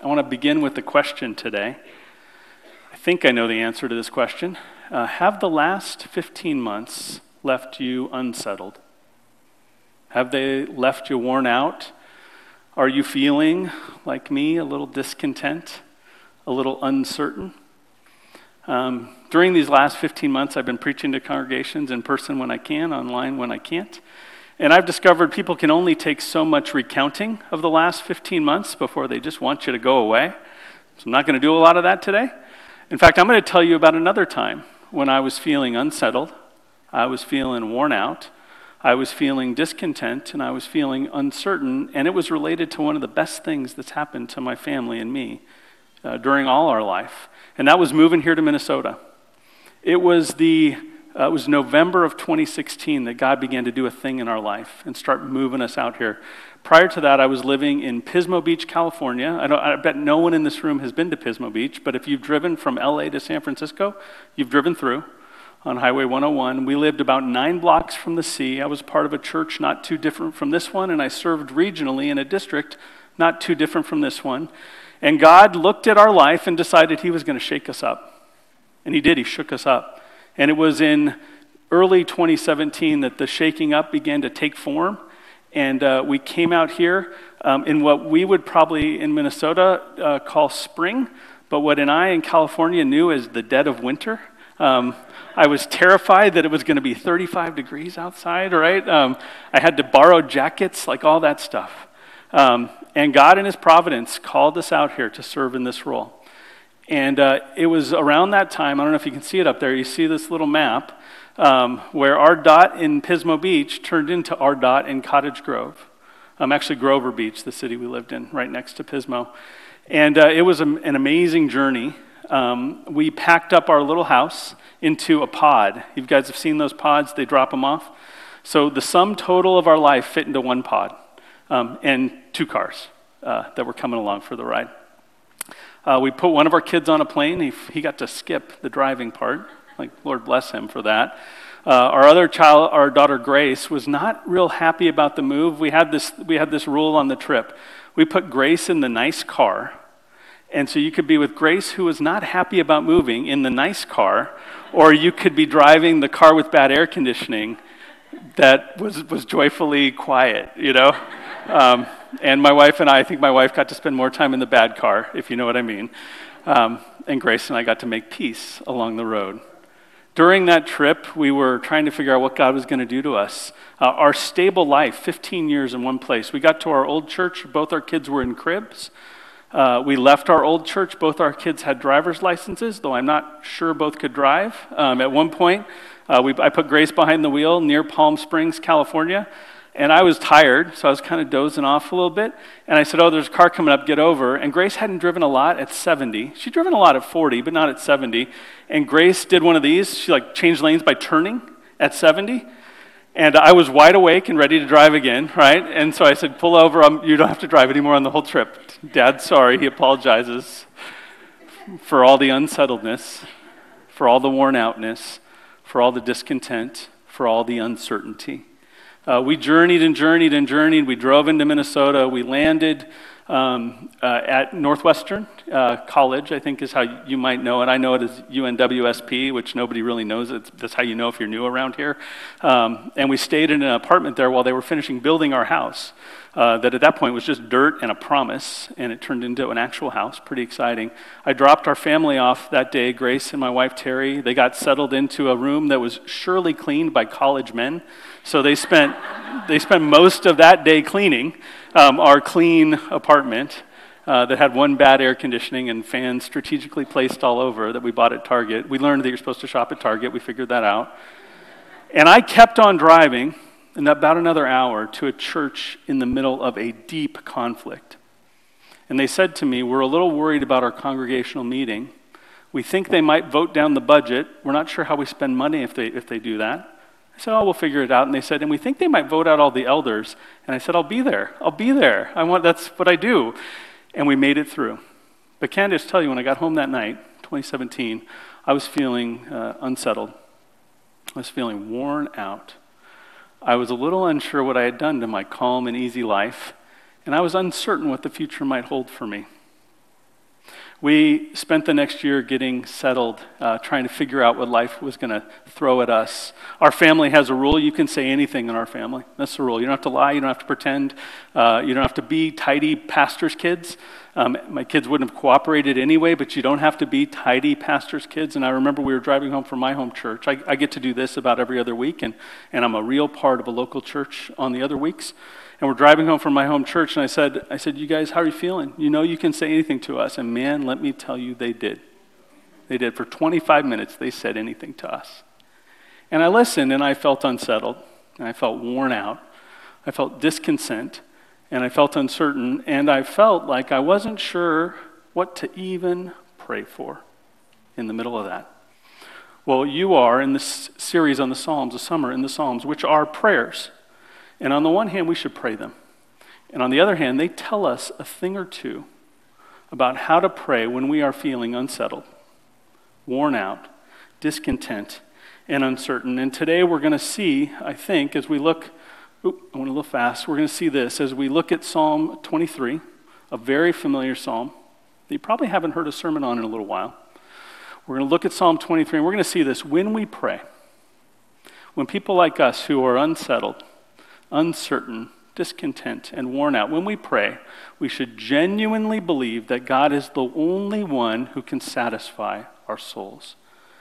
I want to begin with a question today. I think I know the answer to this question. Have the last 15 months left you unsettled? Have they left you worn out? Are you feeling, like me, a little discontent, a little uncertain? During these last 15 months, I've been preaching to congregations in person when I can, online when I can't. And I've discovered people can only take so much recounting of the last 15 months before they just want you to go away. So I'm not going to do a lot of that today. In fact, I'm going to tell you about another time when I was feeling unsettled, I was feeling worn out, I was feeling discontent, and I was feeling uncertain, and it was related to one of the best things that's happened to my family and me during all our life, and that was moving here to Minnesota. It was November of 2016 that God began to do a thing in our life and start moving us out here. Prior to that, I was living in Pismo Beach, California. I bet no one in this room has been to Pismo Beach, but if you've driven from LA to San Francisco, you've driven through on Highway 101. We lived about 9 blocks from the sea. I was part of a church not too different from this one, and I served regionally in a district not too different from this one. And God looked at our life and decided he was going to shake us up. And he did. He shook us up. And it was in early 2017 that the shaking up began to take form, and we came out here in what we would probably in Minnesota call spring, but what I in California knew as the dead of winter. I was terrified that it was going to be 35 degrees outside, right? I had to borrow jackets, like all that stuff. And God in his providence called us out here to serve in this role. And it was around that time, I don't know if you can see it up there, you see this little map, where our dot in Pismo Beach turned into our dot in Cottage Grove. Actually, Grover Beach, the city we lived in, right next to Pismo. And it was an amazing journey. We packed up our little house into a pod. You guys have seen those pods, they drop them off. So the sum total of our life fit into one pod, and 2 cars that were coming along for the ride. We put one of our kids on a plane. He got to skip the driving part. Like, Lord bless him for that. Our other child, our daughter Grace, was not real happy about the move. We had this rule on the trip. We put Grace in the nice car, and so you could be with Grace, who was not happy about moving, in the nice car, or you could be driving the car with bad air conditioning that was joyfully quiet, you know? And my wife and I think my wife got to spend more time in the bad car, if you know what I mean. And Grace and I got to make peace along the road. During that trip, we were trying to figure out what God was going to do to us. Our stable life, 15 years in one place. We got to our old church. Both our kids were in cribs. We left our old church. Both our kids had driver's licenses, though I'm not sure both could drive. At one point, I put Grace behind the wheel near Palm Springs, California. And I was tired, so I was kind of dozing off a little bit. And I said, there's a car coming up, get over. And Grace hadn't driven a lot at 70. She'd driven a lot at 40, but not at 70. And Grace did one of these. She changed lanes by turning at 70. And I was wide awake and ready to drive again, right? And so I said, pull over. You don't have to drive anymore on the whole trip. Dad, sorry. He apologizes for all the unsettledness, for all the worn outness, for all the discontent, for all the uncertainty. We journeyed and journeyed and journeyed. We drove into Minnesota. We landed at Northwestern College, I think is how you might know it. I know it as UNWSP, which nobody really knows. That's how you know if you're new around here. And we stayed in an apartment there while they were finishing building our house. That at that point was just dirt and a promise, and it turned into an actual house. Pretty exciting. I dropped our family off that day, Grace and my wife Terry. They got settled into a room that was surely cleaned by college men, so they spent most of that day cleaning our clean apartment that had one bad air conditioning and fans strategically placed all over that we bought at Target. We learned that you're supposed to shop at Target. We figured that out, and I kept on driving. In about another hour to a church in the middle of a deep conflict. And they said to me, we're a little worried about our congregational meeting. We think they might vote down the budget. We're not sure how we spend money if they do that. I said, we'll figure it out. And they said, and we think they might vote out all the elders. And I said, I'll be there. That's what I do. And we made it through. But can I just tell you, when I got home that night, 2017, I was feeling unsettled. I was feeling worn out. I was a little unsure what I had done to my calm and easy life, and I was uncertain what the future might hold for me. We spent the next year getting settled, trying to figure out what life was going to throw at us. Our family has a rule: you can say anything in our family. That's the rule. You don't have to lie. You don't have to pretend. You don't have to be tidy pastor's kids. My kids wouldn't have cooperated anyway, but you don't have to be tidy pastor's kids. And I remember we were driving home from my home church. I get to do this about every other week, and I'm a real part of a local church on the other weeks. And we're driving home from my home church, and I said, you guys, how are you feeling? You know you can say anything to us. And man, let me tell you, they did. They did. For 25 minutes, they said anything to us. And I listened, and I felt unsettled, and I felt worn out. I felt discontent, and I felt uncertain, and I felt like I wasn't sure what to even pray for in the middle of that. Well, you are in this series on the Psalms, a summer in the Psalms, which are prayers. And on the one hand, we should pray them. And on the other hand, they tell us a thing or two about how to pray when we are feeling unsettled, worn out, discontent, and uncertain. And today we're going to see, I think, as we look, I went a little fast, we're going to see this as we look at Psalm 23, a very familiar psalm that you probably haven't heard a sermon on in a little while. We're going to look at Psalm 23, and we're going to see this. When we pray, when people like us who are unsettled, uncertain, discontent, and worn out, when we pray, we should genuinely believe that God is the only one who can satisfy our souls.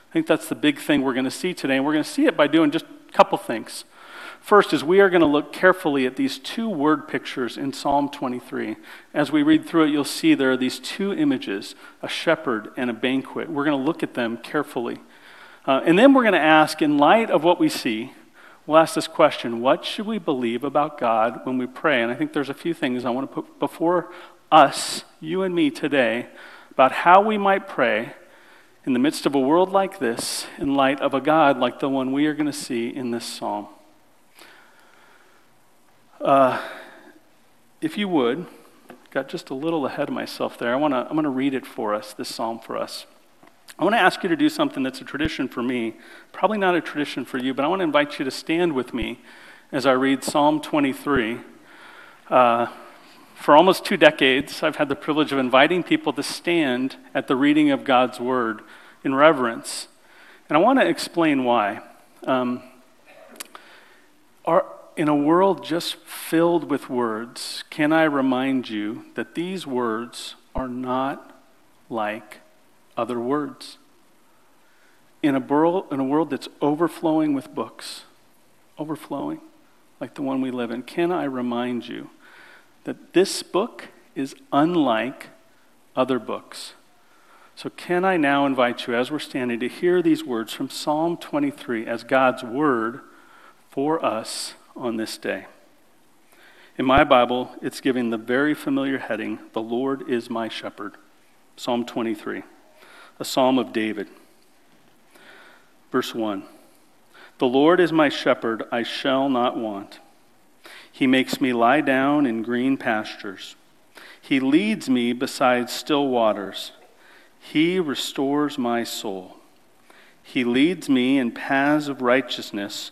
I think that's the big thing we're going to see today, and we're going to see it by doing just a couple things. First is we are going to look carefully at these two word pictures in Psalm 23. As we read through it, you'll see there are these two images, a shepherd and a banquet. We're going to look at them carefully. And then we're going to ask, in light of what we see, we'll ask this question: what should we believe about God when we pray? And I think there's a few things I want to put before us, you and me today, about how we might pray in the midst of a world like this, in light of a God like the one we are going to see in this psalm. If you would, got just a little ahead of myself there. I'm going to read it for us, this psalm for us. I want to ask you to do something that's a tradition for me, probably not a tradition for you, but I want to invite you to stand with me as I read Psalm 23. For almost 2 decades, I've had the privilege of inviting people to stand at the reading of God's Word in reverence. And I want to explain why. In a world just filled with words, can I remind you that these words are not like other words. In a world that's overflowing with books, overflowing, like the one we live in, can I remind you that this book is unlike other books? So can I now invite you, as we're standing, to hear these words from Psalm 23 as God's word for us on this day. In my Bible, it's giving the very familiar heading, "The Lord is my shepherd," Psalm 23. A psalm of David. Verse 1. The Lord is my shepherd, I shall not want. He makes me lie down in green pastures. He leads me beside still waters. He restores my soul. He leads me in paths of righteousness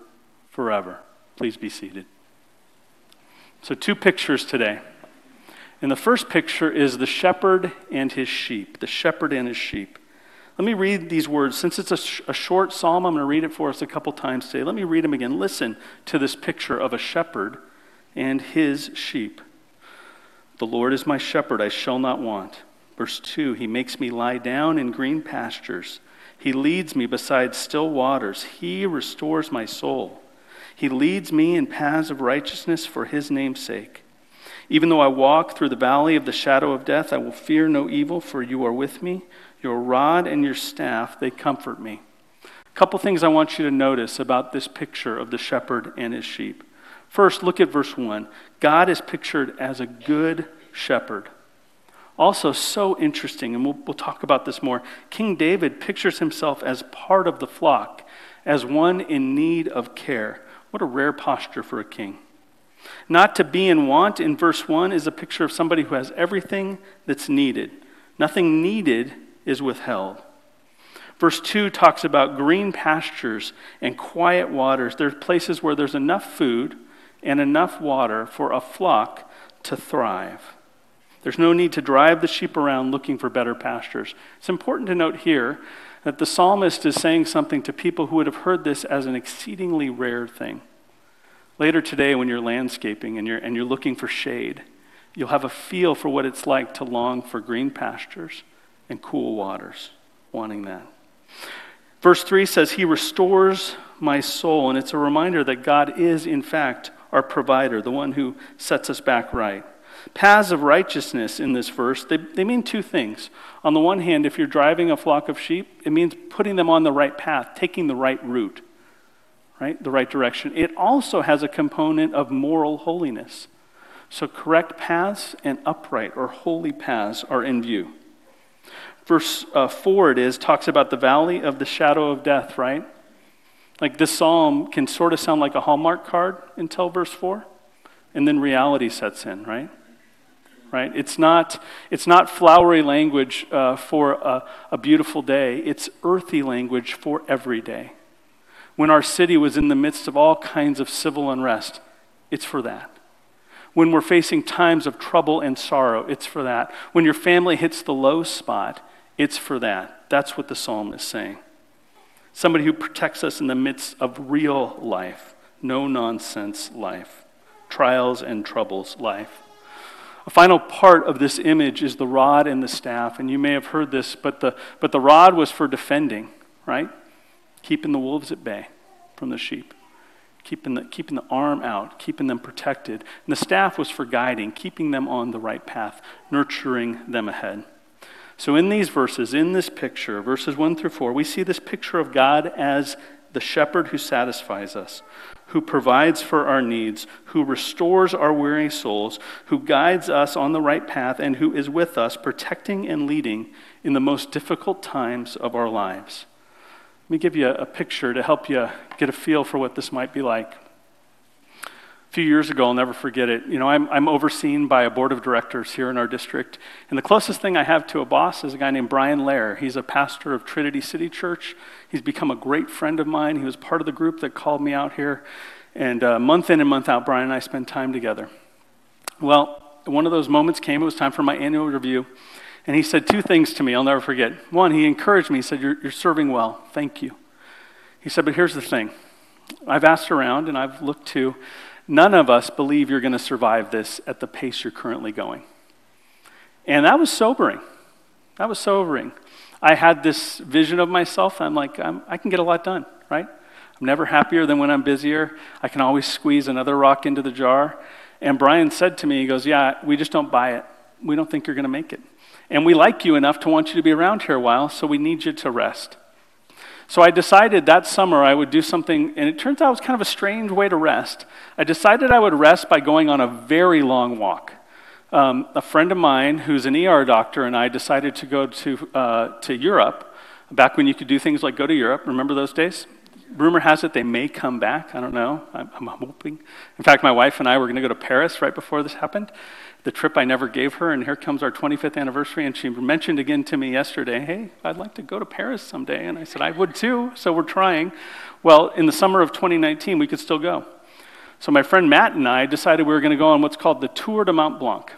forever. Please be seated. So 2 pictures today. And the first picture is the shepherd and his sheep, the shepherd and his sheep. Let me read these words. Since it's a short psalm, I'm going to read it for us a couple times today. Let me read them again. Listen to this picture of a shepherd and his sheep. The Lord is my shepherd, I shall not want. Verse 2, he makes me lie down in green pastures. He leads me beside still waters. He restores my soul. He leads me in paths of righteousness for his name's sake. Even though I walk through the valley of the shadow of death, I will fear no evil, for you are with me. Your rod and your staff, they comfort me. A couple things I want you to notice about this picture of the shepherd and his sheep. First, look at verse 1. God is pictured as a good shepherd. Also so interesting, and we'll talk about this more, King David pictures himself as part of the flock, as one in need of care. What a rare posture for a king. Not to be in want, in verse 1, is a picture of somebody who has everything that's needed. Nothing needed is withheld. Verse 2 talks about green pastures and quiet waters. There's places where there's enough food and enough water for a flock to thrive. There's no need to drive the sheep around looking for better pastures. It's important to note here that the psalmist is saying something to people who would have heard this as an exceedingly rare thing. Later today, when you're landscaping and you're looking for shade, you'll have a feel for what it's like to long for green pastures and cool waters, wanting that. Verse 3 says, he restores my soul, and it's a reminder that God is, in fact, our provider, the one who sets us back right. Paths of righteousness in this verse, they mean two things. On the one hand, if you're driving a flock of sheep, it means putting them on the right path, taking the right route, right? The right direction. It also has a component of moral holiness. So correct paths and upright or holy paths are in view. Verse 4 talks about the valley of the shadow of death, right? Like this psalm can sort of sound like a Hallmark card until verse 4, and then reality sets in, right? Right? It's not flowery language for a beautiful day. It's earthy language for every day. When our city was in the midst of all kinds of civil unrest, it's for that. When we're facing times of trouble and sorrow, it's for that. When your family hits the low spot, it's for that. That's what the psalm is saying. Somebody who protects us in the midst of real life, no-nonsense life, trials and troubles life. A final part of this image is the rod and the staff, and you may have heard this, but the rod was for defending, right? Keeping the wolves at bay from the sheep, keeping the arm out, keeping them protected. And the staff was for guiding, keeping them on the right path, nurturing them ahead. So in these verses, in this picture, verses 1 through 4, we see this picture of God as the shepherd who satisfies us, who provides for our needs, who restores our weary souls, who guides us on the right path, and who is with us, protecting and leading in the most difficult times of our lives. Let me give you a picture to help you get a feel for what this might be like. A few years ago, I'll never forget it. You know, I'm overseen by a board of directors here in our district, and the closest thing I have to a boss is a guy named Brian Lair. He's a pastor of Trinity City Church. He's become a great friend of mine. He was part of the group that called me out here, and month in and month out, Brian and I spend time together. Well, one of those moments came. It was time for my annual review, and he said two things to me I'll never forget. One, he encouraged me. He said, you're serving well. Thank you. He said, but here's the thing. I've asked around, and I've looked to. None of us believe you're going to survive this at the pace you're currently going. And that was sobering. That was sobering. I had this vision of myself. I'm like, I can get a lot done, right? I'm never happier than when I'm busier. I can always squeeze another rock into the jar. And Brian said to me, he goes, yeah, we just don't buy it. We don't think you're going to make it. And we like you enough to want you to be around here a while, so we need you to rest. So I decided that summer I would do something, and it turns out it was kind of a strange way to rest. I decided I would rest by going on a very long walk. A friend of mine who's an ER doctor and I decided to go to Europe, back when you could do things like go to Europe. Remember those days? Rumor has it they may come back. I don't know. I'm hoping. In fact, my wife and I were going to go to Paris right before this happened, the trip I never gave her, and here comes our 25th anniversary, and she mentioned again to me yesterday, hey, I'd like to go to Paris someday, and I said, I would too, so we're trying. Well, in the summer of 2019, we could still go. So my friend Matt and I decided we were going to go on what's called the Tour de Mont Blanc.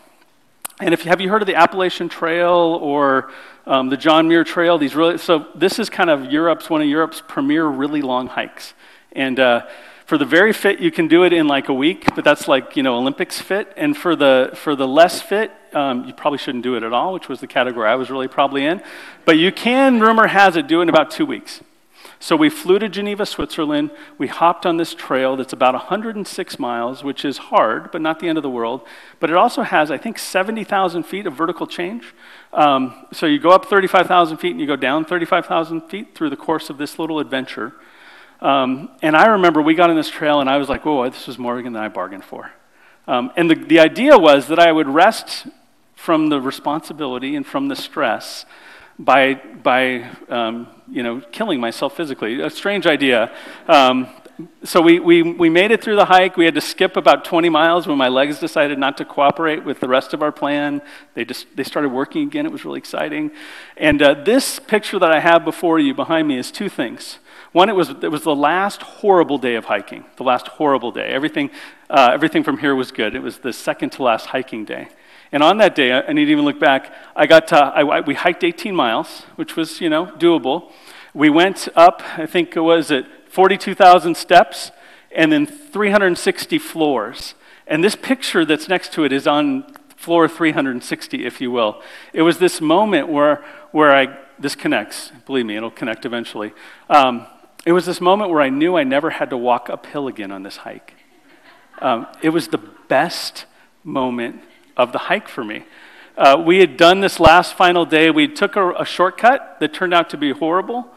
And have you heard of the Appalachian Trail or the John Muir Trail? So this is kind of one of Europe's premier really long hikes. And for the very fit, you can do it in like a week, but that's like, you know, Olympics fit. And for the less fit, you probably shouldn't do it at all, which was the category I was really probably in. But you can, rumor has it, do it in about 2 weeks. So we flew to Geneva, Switzerland. We hopped on this trail that's about 106 miles, which is hard, but not the end of the world. But it also has, I think, 70,000 feet of vertical change. So you go up 35,000 feet and you go down 35,000 feet through the course of this little adventure. And I remember we got on this trail and I was like, whoa, this was more than I bargained for. And the idea was that I would rest from the responsibility and from the stress by killing myself physically. A strange idea. So we made it through the hike. We had to skip about 20 miles when my legs decided not to cooperate with the rest of our plan. They started working again. It was really exciting. And this picture that I have before you, behind me, is two things. One, it was the last horrible day of hiking. The last horrible day. Everything from here was good. It was the second to last hiking day. And on that day, I need to even look back. We hiked 18 miles, which was doable. We went up. I think it was at 42,000 steps, and then 360 floors. And this picture that's next to it is on floor 360, if you will. It was this moment where this connects. Believe me, it'll connect eventually. It was this moment where I knew I never had to walk uphill again on this hike. It was the best moment of the hike for me. We had done this last final day. We took a shortcut that turned out to be horrible.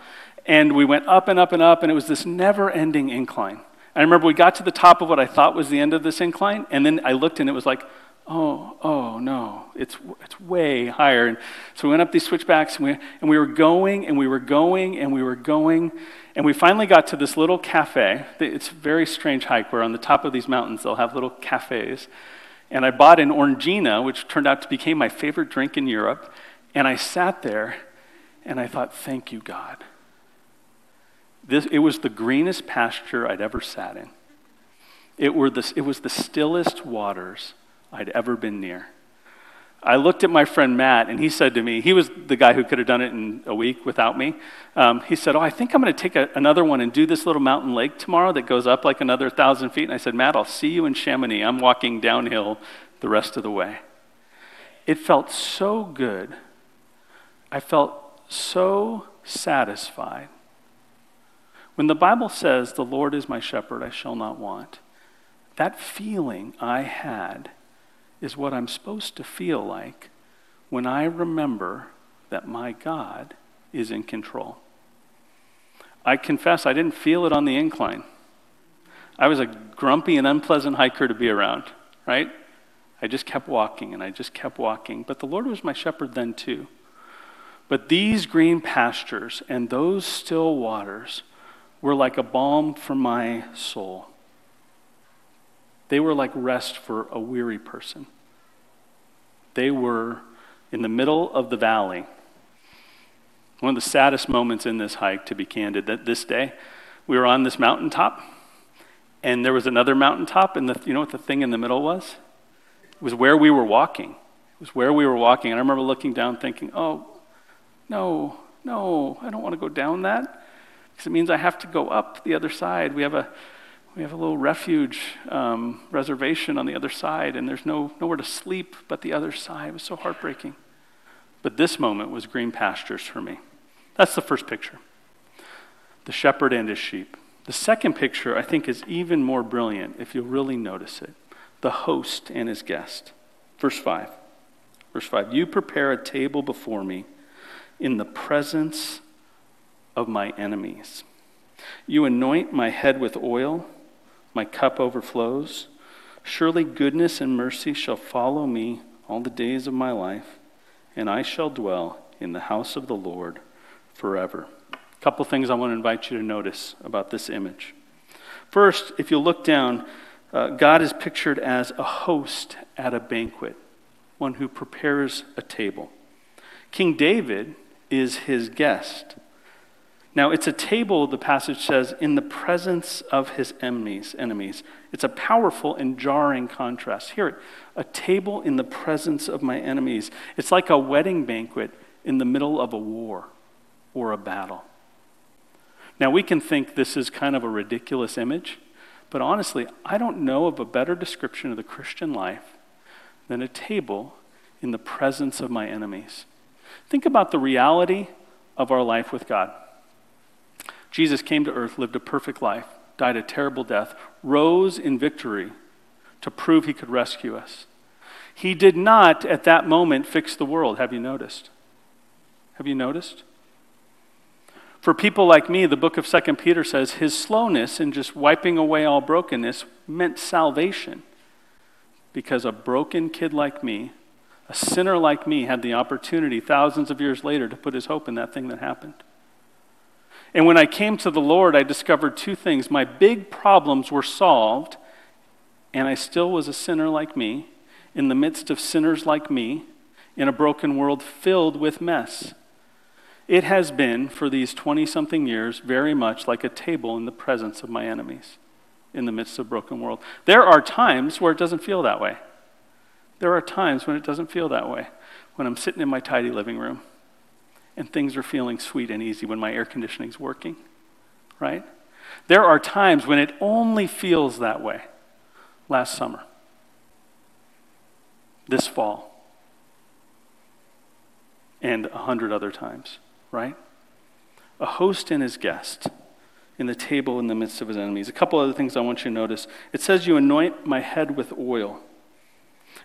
And we went up and up and up, and it was this never-ending incline. And I remember we got to the top of what I thought was the end of this incline, and then I looked, and it was like, oh no, it's way higher. And so we went up these switchbacks, and we were going, and we were going, and we were going, and we finally got to this little cafe. It's a very strange hike where on the top of these mountains they'll have little cafes. And I bought an Orangina, which turned out to become my favorite drink in Europe. And I sat there, and I thought, thank you, God. It was the greenest pasture I'd ever sat in. It was the stillest waters I'd ever been near. I looked at my friend Matt, and he said to me, he was the guy who could have done it in a week without me. He said, I think I'm going to take another one and do this little mountain lake tomorrow that goes up like another 1,000 feet. And I said, Matt, I'll see you in Chamonix. I'm walking downhill the rest of the way. It felt so good. I felt so satisfied. When the Bible says, the Lord is my shepherd, I shall not want, that feeling I had is what I'm supposed to feel like when I remember that my God is in control. I confess I didn't feel it on the incline. I was a grumpy and unpleasant hiker to be around, right? I just kept walking and I just kept walking. But the Lord was my shepherd then too. But these green pastures and those still waters were like a balm for my soul. They were like rest for a weary person. They were in the middle of the valley. One of the saddest moments in this hike, to be candid, that this day, we were on this mountaintop, and there was another mountaintop, and you know what the thing in the middle was? It was where we were walking. It was where we were walking, and I remember looking down thinking, no, I don't want to go down that. Because it means I have to go up the other side. We have a little refuge reservation on the other side, and there's nowhere to sleep but the other side. It was so heartbreaking. But this moment was green pastures for me. That's the first picture. The shepherd and his sheep. The second picture, I think, is even more brilliant if you'll really notice it. The host and his guest. Verse 5. You prepare a table before me in the presence of my enemies. You anoint my head with oil, my cup overflows. Surely goodness and mercy shall follow me all the days of my life, and I shall dwell in the house of the Lord forever. A couple things I want to invite you to notice about this image. First, if you look down, God is pictured as a host at a banquet, one who prepares a table. King David is his guest. Now, it's a table, the passage says, in the presence of his enemies. It's a powerful and jarring contrast. Here, a table in the presence of my enemies. It's like a wedding banquet in the middle of a war or a battle. Now, we can think this is kind of a ridiculous image, but honestly, I don't know of a better description of the Christian life than a table in the presence of my enemies. Think about the reality of our life with God. Jesus came to earth, lived a perfect life, died a terrible death, rose in victory to prove he could rescue us. He did not, at that moment, fix the world. Have you noticed? For people like me, the book of Second Peter says his slowness in just wiping away all brokenness meant salvation, because a broken kid like me A sinner like me had the opportunity thousands of years later to put his hope in that thing that happened. And when I came to the Lord, I discovered two things. My big problems were solved, and I still was a sinner like me, in the midst of sinners like me, in a broken world filled with mess. It has been, for these 20-something years, very much like a table in the presence of my enemies, in the midst of a broken world. There are times where it doesn't feel that way. There are times when it doesn't feel that way, when I'm sitting in my tidy living room and things are feeling sweet and easy when my air conditioning's working, right? There are times when it only feels that way. Last summer, this fall, and 100 other times, right? A host and his guest in the table in the midst of his enemies. A couple other things I want you to notice. It says you anoint my head with oil.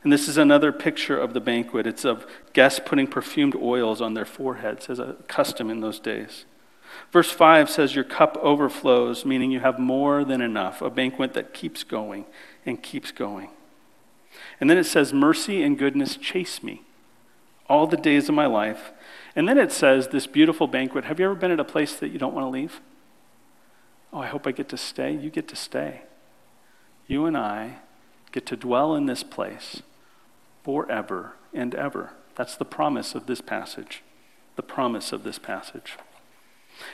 And this is another picture of the banquet. It's of guests putting perfumed oils on their foreheads as a custom in those days. Verse 5 says your cup overflows, meaning you have more than enough, a banquet that keeps going and keeps going. And then it says mercy and goodness chase me all the days of my life. And then it says this beautiful banquet. Have you ever been at a place that you don't want to leave? Oh, I hope I get to stay. You get to stay. You and I get to dwell in this place forever and ever. That's the promise of this passage. The promise of this passage.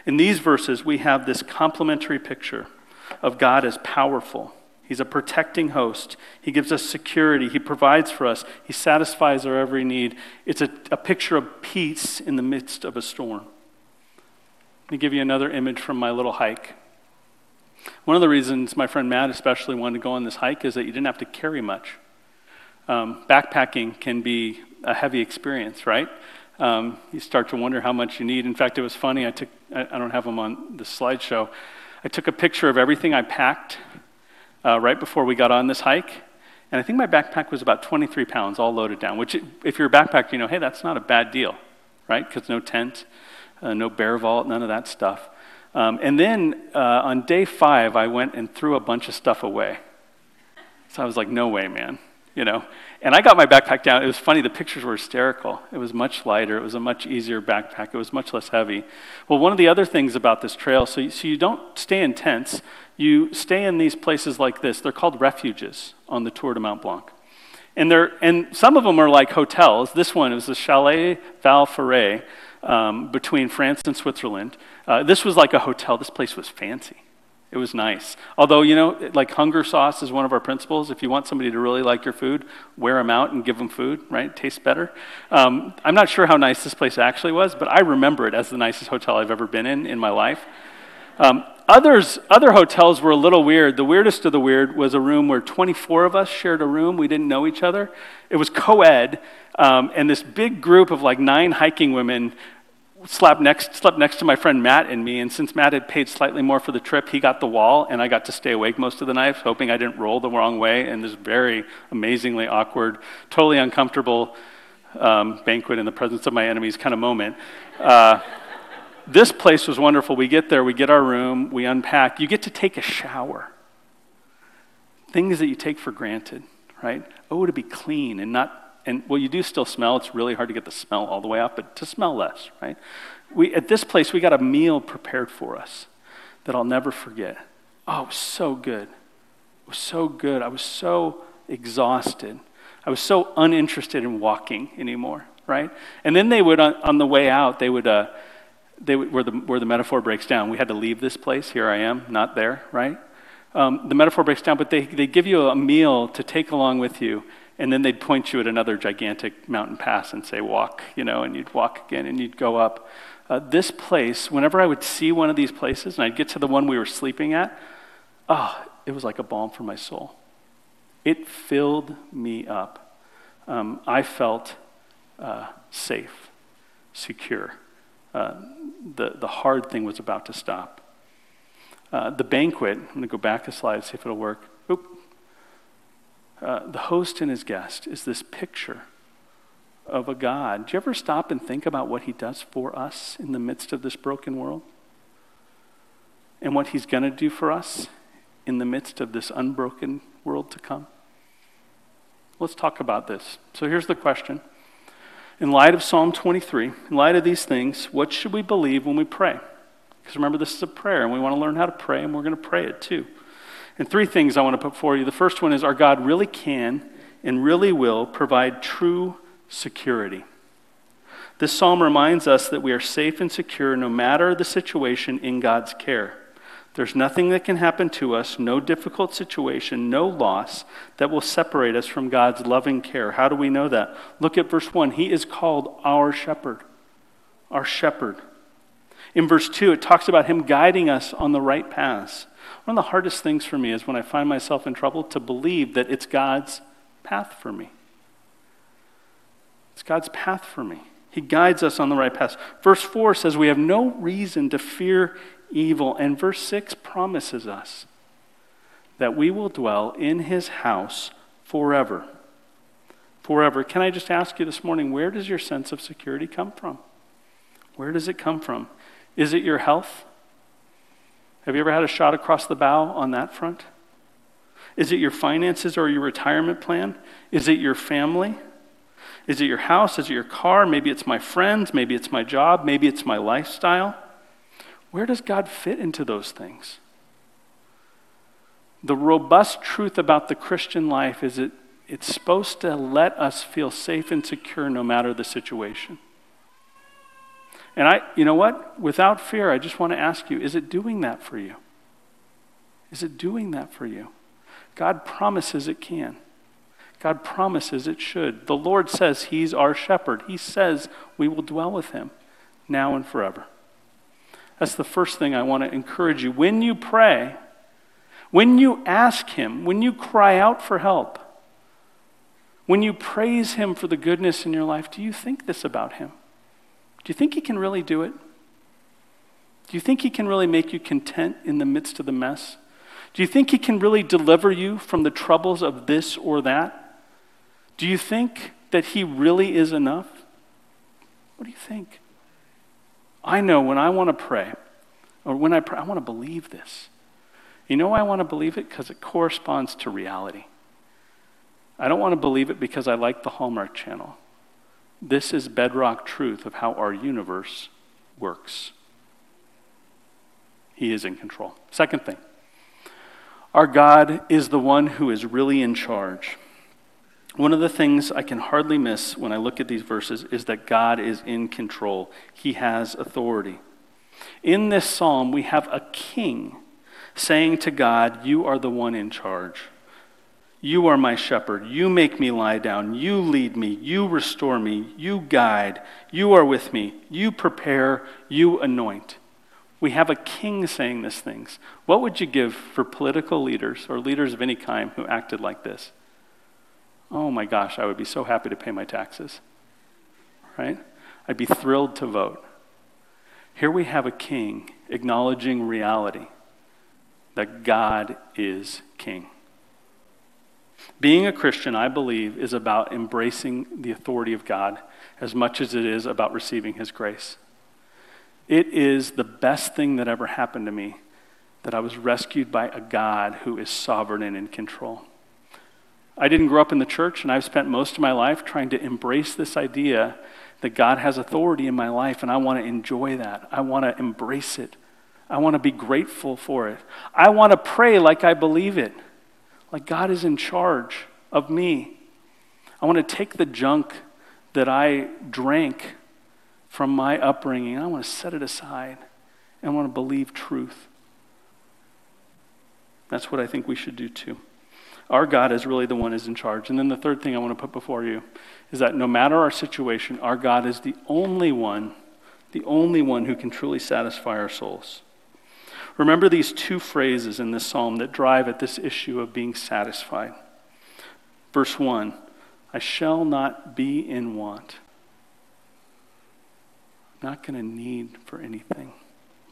In these verses, we have this complementary picture of God as powerful. He's a protecting host. He gives us security. He provides for us. He satisfies our every need. It's a picture of peace in the midst of a storm. Let me give you another image from my little hike. One of the reasons my friend Matt especially wanted to go on this hike is that you didn't have to carry much. Backpacking can be a heavy experience, right? You start to wonder how much you need. In fact, it was funny. I don't have them on the slideshow. I took a picture of everything I packed right before we got on this hike. And I think my backpack was about 23 pounds all loaded down, which if you're a backpacker, you know, hey, that's not a bad deal, right? Because no tent, no bear vault, none of that stuff. And then on day 5, I went and threw a bunch of stuff away. So I was like, no way, man, you know. And I got my backpack down. It was funny. The pictures were hysterical. It was much lighter. It was a much easier backpack. It was much less heavy. Well, one of the other things about this trail, so you don't stay in tents. You stay in these places like this. They're called refuges on the Tour de Mont Blanc. And some of them are like hotels. This one was the Chalet Val Ferret. Between France and Switzerland. This was like a hotel. This place was fancy. It was nice. Although, you know, like hunger sauce is one of our principles. If you want somebody to really like your food, wear them out and give them food, right? It tastes better. I'm not sure how nice this place actually was, but I remember it as the nicest hotel I've ever been in my life. Other hotels were a little weird. The weirdest of the weird was a room where 24 of us shared a room. We didn't know each other. It was co-ed. And this big group of like 9 hiking women slept next to my friend Matt and me, and since Matt had paid slightly more for the trip, he got the wall, and I got to stay awake most of the night, hoping I didn't roll the wrong way in this very amazingly awkward, totally uncomfortable banquet in the presence of my enemies kind of moment. This place was wonderful. We get there, we get our room, we unpack. You get to take a shower. Things that you take for granted, right? Oh, to be clean and not... And well, you do still smell. It's really hard to get the smell all the way up, but to smell less, right? At this place, we got a meal prepared for us that I'll never forget. Oh, it was so good. It was so good. I was so exhausted. I was so uninterested in walking anymore, right? And then they would, on the way out, where the metaphor breaks down. We had to leave this place. Here I am, not there, right? The metaphor breaks down, but they give you a meal to take along with you. And then they'd point you at another gigantic mountain pass and say, walk, you know, and you'd walk again and you'd go up. This place, whenever I would see one of these places and I'd get to the one we were sleeping at, it was like a balm for my soul. It filled me up. I felt safe, secure. The hard thing was about to stop. The banquet, I'm going to go back a slide, see if it'll work. The host and his guest is this picture of a God. Do you ever stop and think about what he does for us in the midst of this broken world? And what he's going to do for us in the midst of this unbroken world to come? Let's talk about this. So here's the question. In light of Psalm 23, in light of these things, what should we believe when we pray? Because remember, this is a prayer, and we want to learn how to pray, and we're going to pray it too. And three things I want to put for you. The first one is our God really can and really will provide true security. This psalm reminds us that we are safe and secure no matter the situation in God's care. There's nothing that can happen to us, no difficult situation, no loss that will separate us from God's loving care. How do we know that? Look at verse 1. He is called our shepherd. Our shepherd. In verse 2, it talks about him guiding us on the right paths. One of the hardest things for me is when I find myself in trouble to believe that it's God's path for me. It's God's path for me. He guides us on the right path. Verse 4 says we have no reason to fear evil. And verse 6 promises us that we will dwell in his house forever. Forever. Can I just ask you this morning, where does your sense of security come from? Where does it come from? Is it your health? Have you ever had a shot across the bow on that front? Is it your finances or your retirement plan? Is it your family? Is it your house? Is it your car? Maybe it's my friends. Maybe it's my job. Maybe it's my lifestyle. Where does God fit into those things? The robust truth about the Christian life is it's supposed to let us feel safe and secure no matter the situation. And you know what? Without fear, I just want to ask you, is it doing that for you? Is it doing that for you? God promises it can. God promises it should. The Lord says he's our shepherd. He says we will dwell with him now and forever. That's the first thing I want to encourage you. When you pray, when you ask him, when you cry out for help, when you praise him for the goodness in your life, do you think this about him? Do you think he can really do it? Do you think he can really make you content in the midst of the mess? Do you think he can really deliver you from the troubles of this or that? Do you think that he really is enough? What do you think? I know when I want to pray, or when I pray, I want to believe this. You know why I want to believe it? Because it corresponds to reality. I don't want to believe it because I like the Hallmark Channel. This is bedrock truth of how our universe works. He is in control. Second thing, our God is the one who is really in charge. One of the things I can hardly miss when I look at these verses is that God is in control. He has authority. In this psalm, we have a king saying to God, you are the one in charge. You are my shepherd. You make me lie down. You lead me. You restore me. You guide. You are with me. You prepare. You anoint. We have a king saying these things. What would you give for political leaders or leaders of any kind who acted like this? Oh my gosh, I would be so happy to pay my taxes, right? I'd be thrilled to vote. Here we have a king acknowledging reality that God is king. Being a Christian, I believe, is about embracing the authority of God as much as it is about receiving his grace. It is the best thing that ever happened to me that I was rescued by a God who is sovereign and in control. I didn't grow up in the church, and I've spent most of my life trying to embrace this idea that God has authority in my life, and I want to enjoy that. I want to embrace it. I want to be grateful for it. I want to pray like I believe it, like God is in charge of me. I want to take the junk that I drank from my upbringing, and I want to set it aside, and I want to believe truth. That's what I think we should do too. Our God is really the one who's in charge. And then the third thing I want to put before you is that no matter our situation, our God is the only one who can truly satisfy our souls. Remember these two phrases in this psalm that drive at this issue of being satisfied. Verse 1, I shall not be in want. I'm not going to need for anything.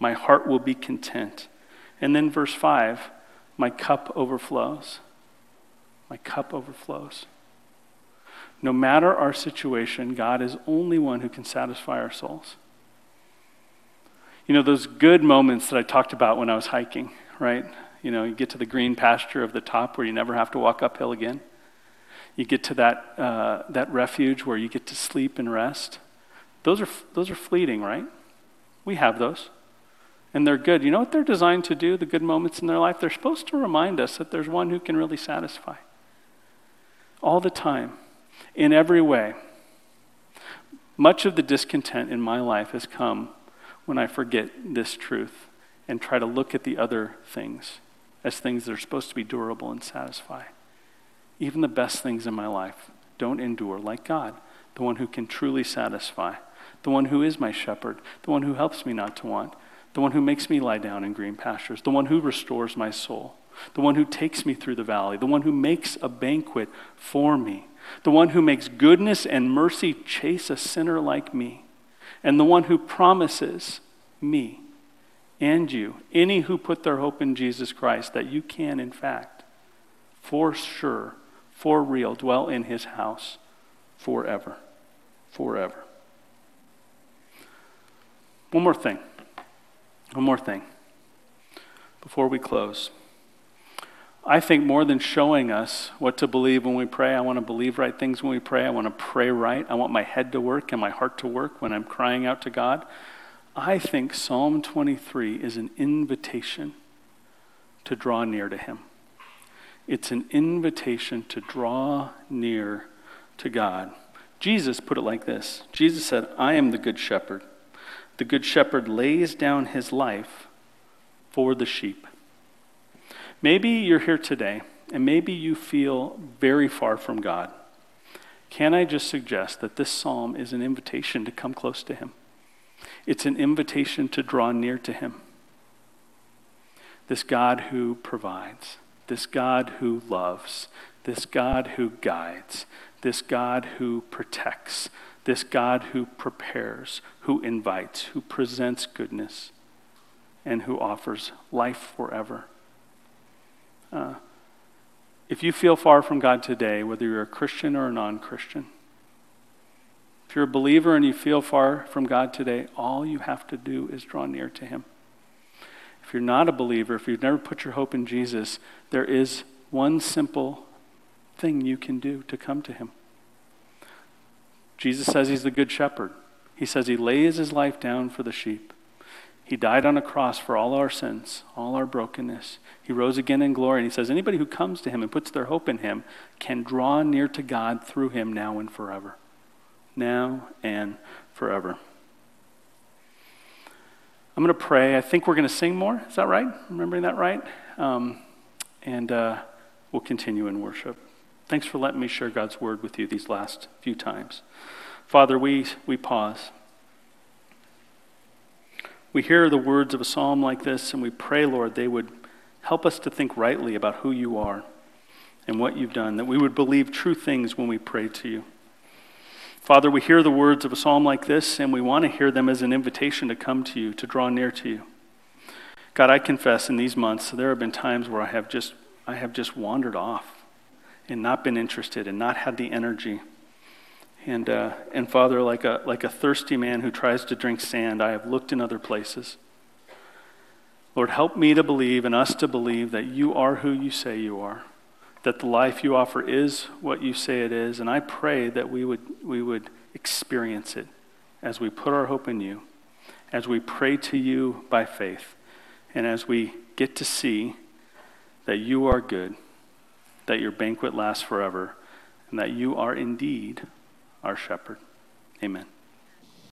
My heart will be content. And then verse 5, my cup overflows. My cup overflows. No matter our situation, God is only one who can satisfy our souls. You know, those good moments that I talked about when I was hiking, right? You know, you get to the green pasture of the top where you never have to walk uphill again. You get to that that refuge where you get to sleep and rest. Those are fleeting, right? We have those, and they're good. You know what they're designed to do? The good moments in their life, they're supposed to remind us that there's one who can really satisfy all the time, in every way. Much of the discontent in my life has come when I forget this truth and try to look at the other things as things that are supposed to be durable and satisfy. Even the best things in my life don't endure like God, the one who can truly satisfy, the one who is my shepherd, the one who helps me not to want, the one who makes me lie down in green pastures, the one who restores my soul, the one who takes me through the valley, the one who makes a banquet for me, the one who makes goodness and mercy chase a sinner like me, and the one who promises me and you, any who put their hope in Jesus Christ, that you can, in fact, for sure, for real, dwell in his house forever, forever. One more thing before we close. I think more than showing us what to believe when we pray, I want to believe right things when we pray. I want to pray right. I want my head to work and my heart to work when I'm crying out to God. I think Psalm 23 is an invitation to draw near to him. It's an invitation to draw near to God. Jesus put it like this. Jesus said, "I am the good shepherd. The good shepherd lays down his life for the sheep." Maybe you're here today, and maybe you feel very far from God. Can I just suggest that this psalm is an invitation to come close to him? It's an invitation to draw near to him. This God who provides, this God who loves, this God who guides, this God who protects, this God who prepares, who invites, who presents goodness, and who offers life forever. If you feel far from God today, whether you're a Christian or a non-Christian, if you're a believer and you feel far from God today, all you have to do is draw near to him. If you're not a believer, if you've never put your hope in Jesus, there is one simple thing you can do to come to him. Jesus says he's the good shepherd. He says he lays his life down for the sheep. He died on a cross for all our sins, all our brokenness. He rose again in glory. And he says anybody who comes to him and puts their hope in him can draw near to God through him now and forever. Now and forever. I'm going to pray. I think we're going to sing more. Is that right? Remembering that right? We'll continue in worship. Thanks for letting me share God's word with you these last few times. Father, we pause. We hear the words of a psalm like this, and we pray, Lord, they would help us to think rightly about who you are and what you've done, that we would believe true things when we pray to you. Father, we hear the words of a psalm like this, and we want to hear them as an invitation to come to you, to draw near to you. God, I confess in these months, there have been times where I have just wandered off and not been interested and not had the energy. And Father, like a thirsty man who tries to drink sand, I have looked in other places. Lord, help me to believe and us to believe that you are who you say you are, that the life you offer is what you say it is, and I pray that we would experience it as we put our hope in you, as we pray to you by faith, and as we get to see that you are good, that your banquet lasts forever, and that you are indeed our shepherd. Amen.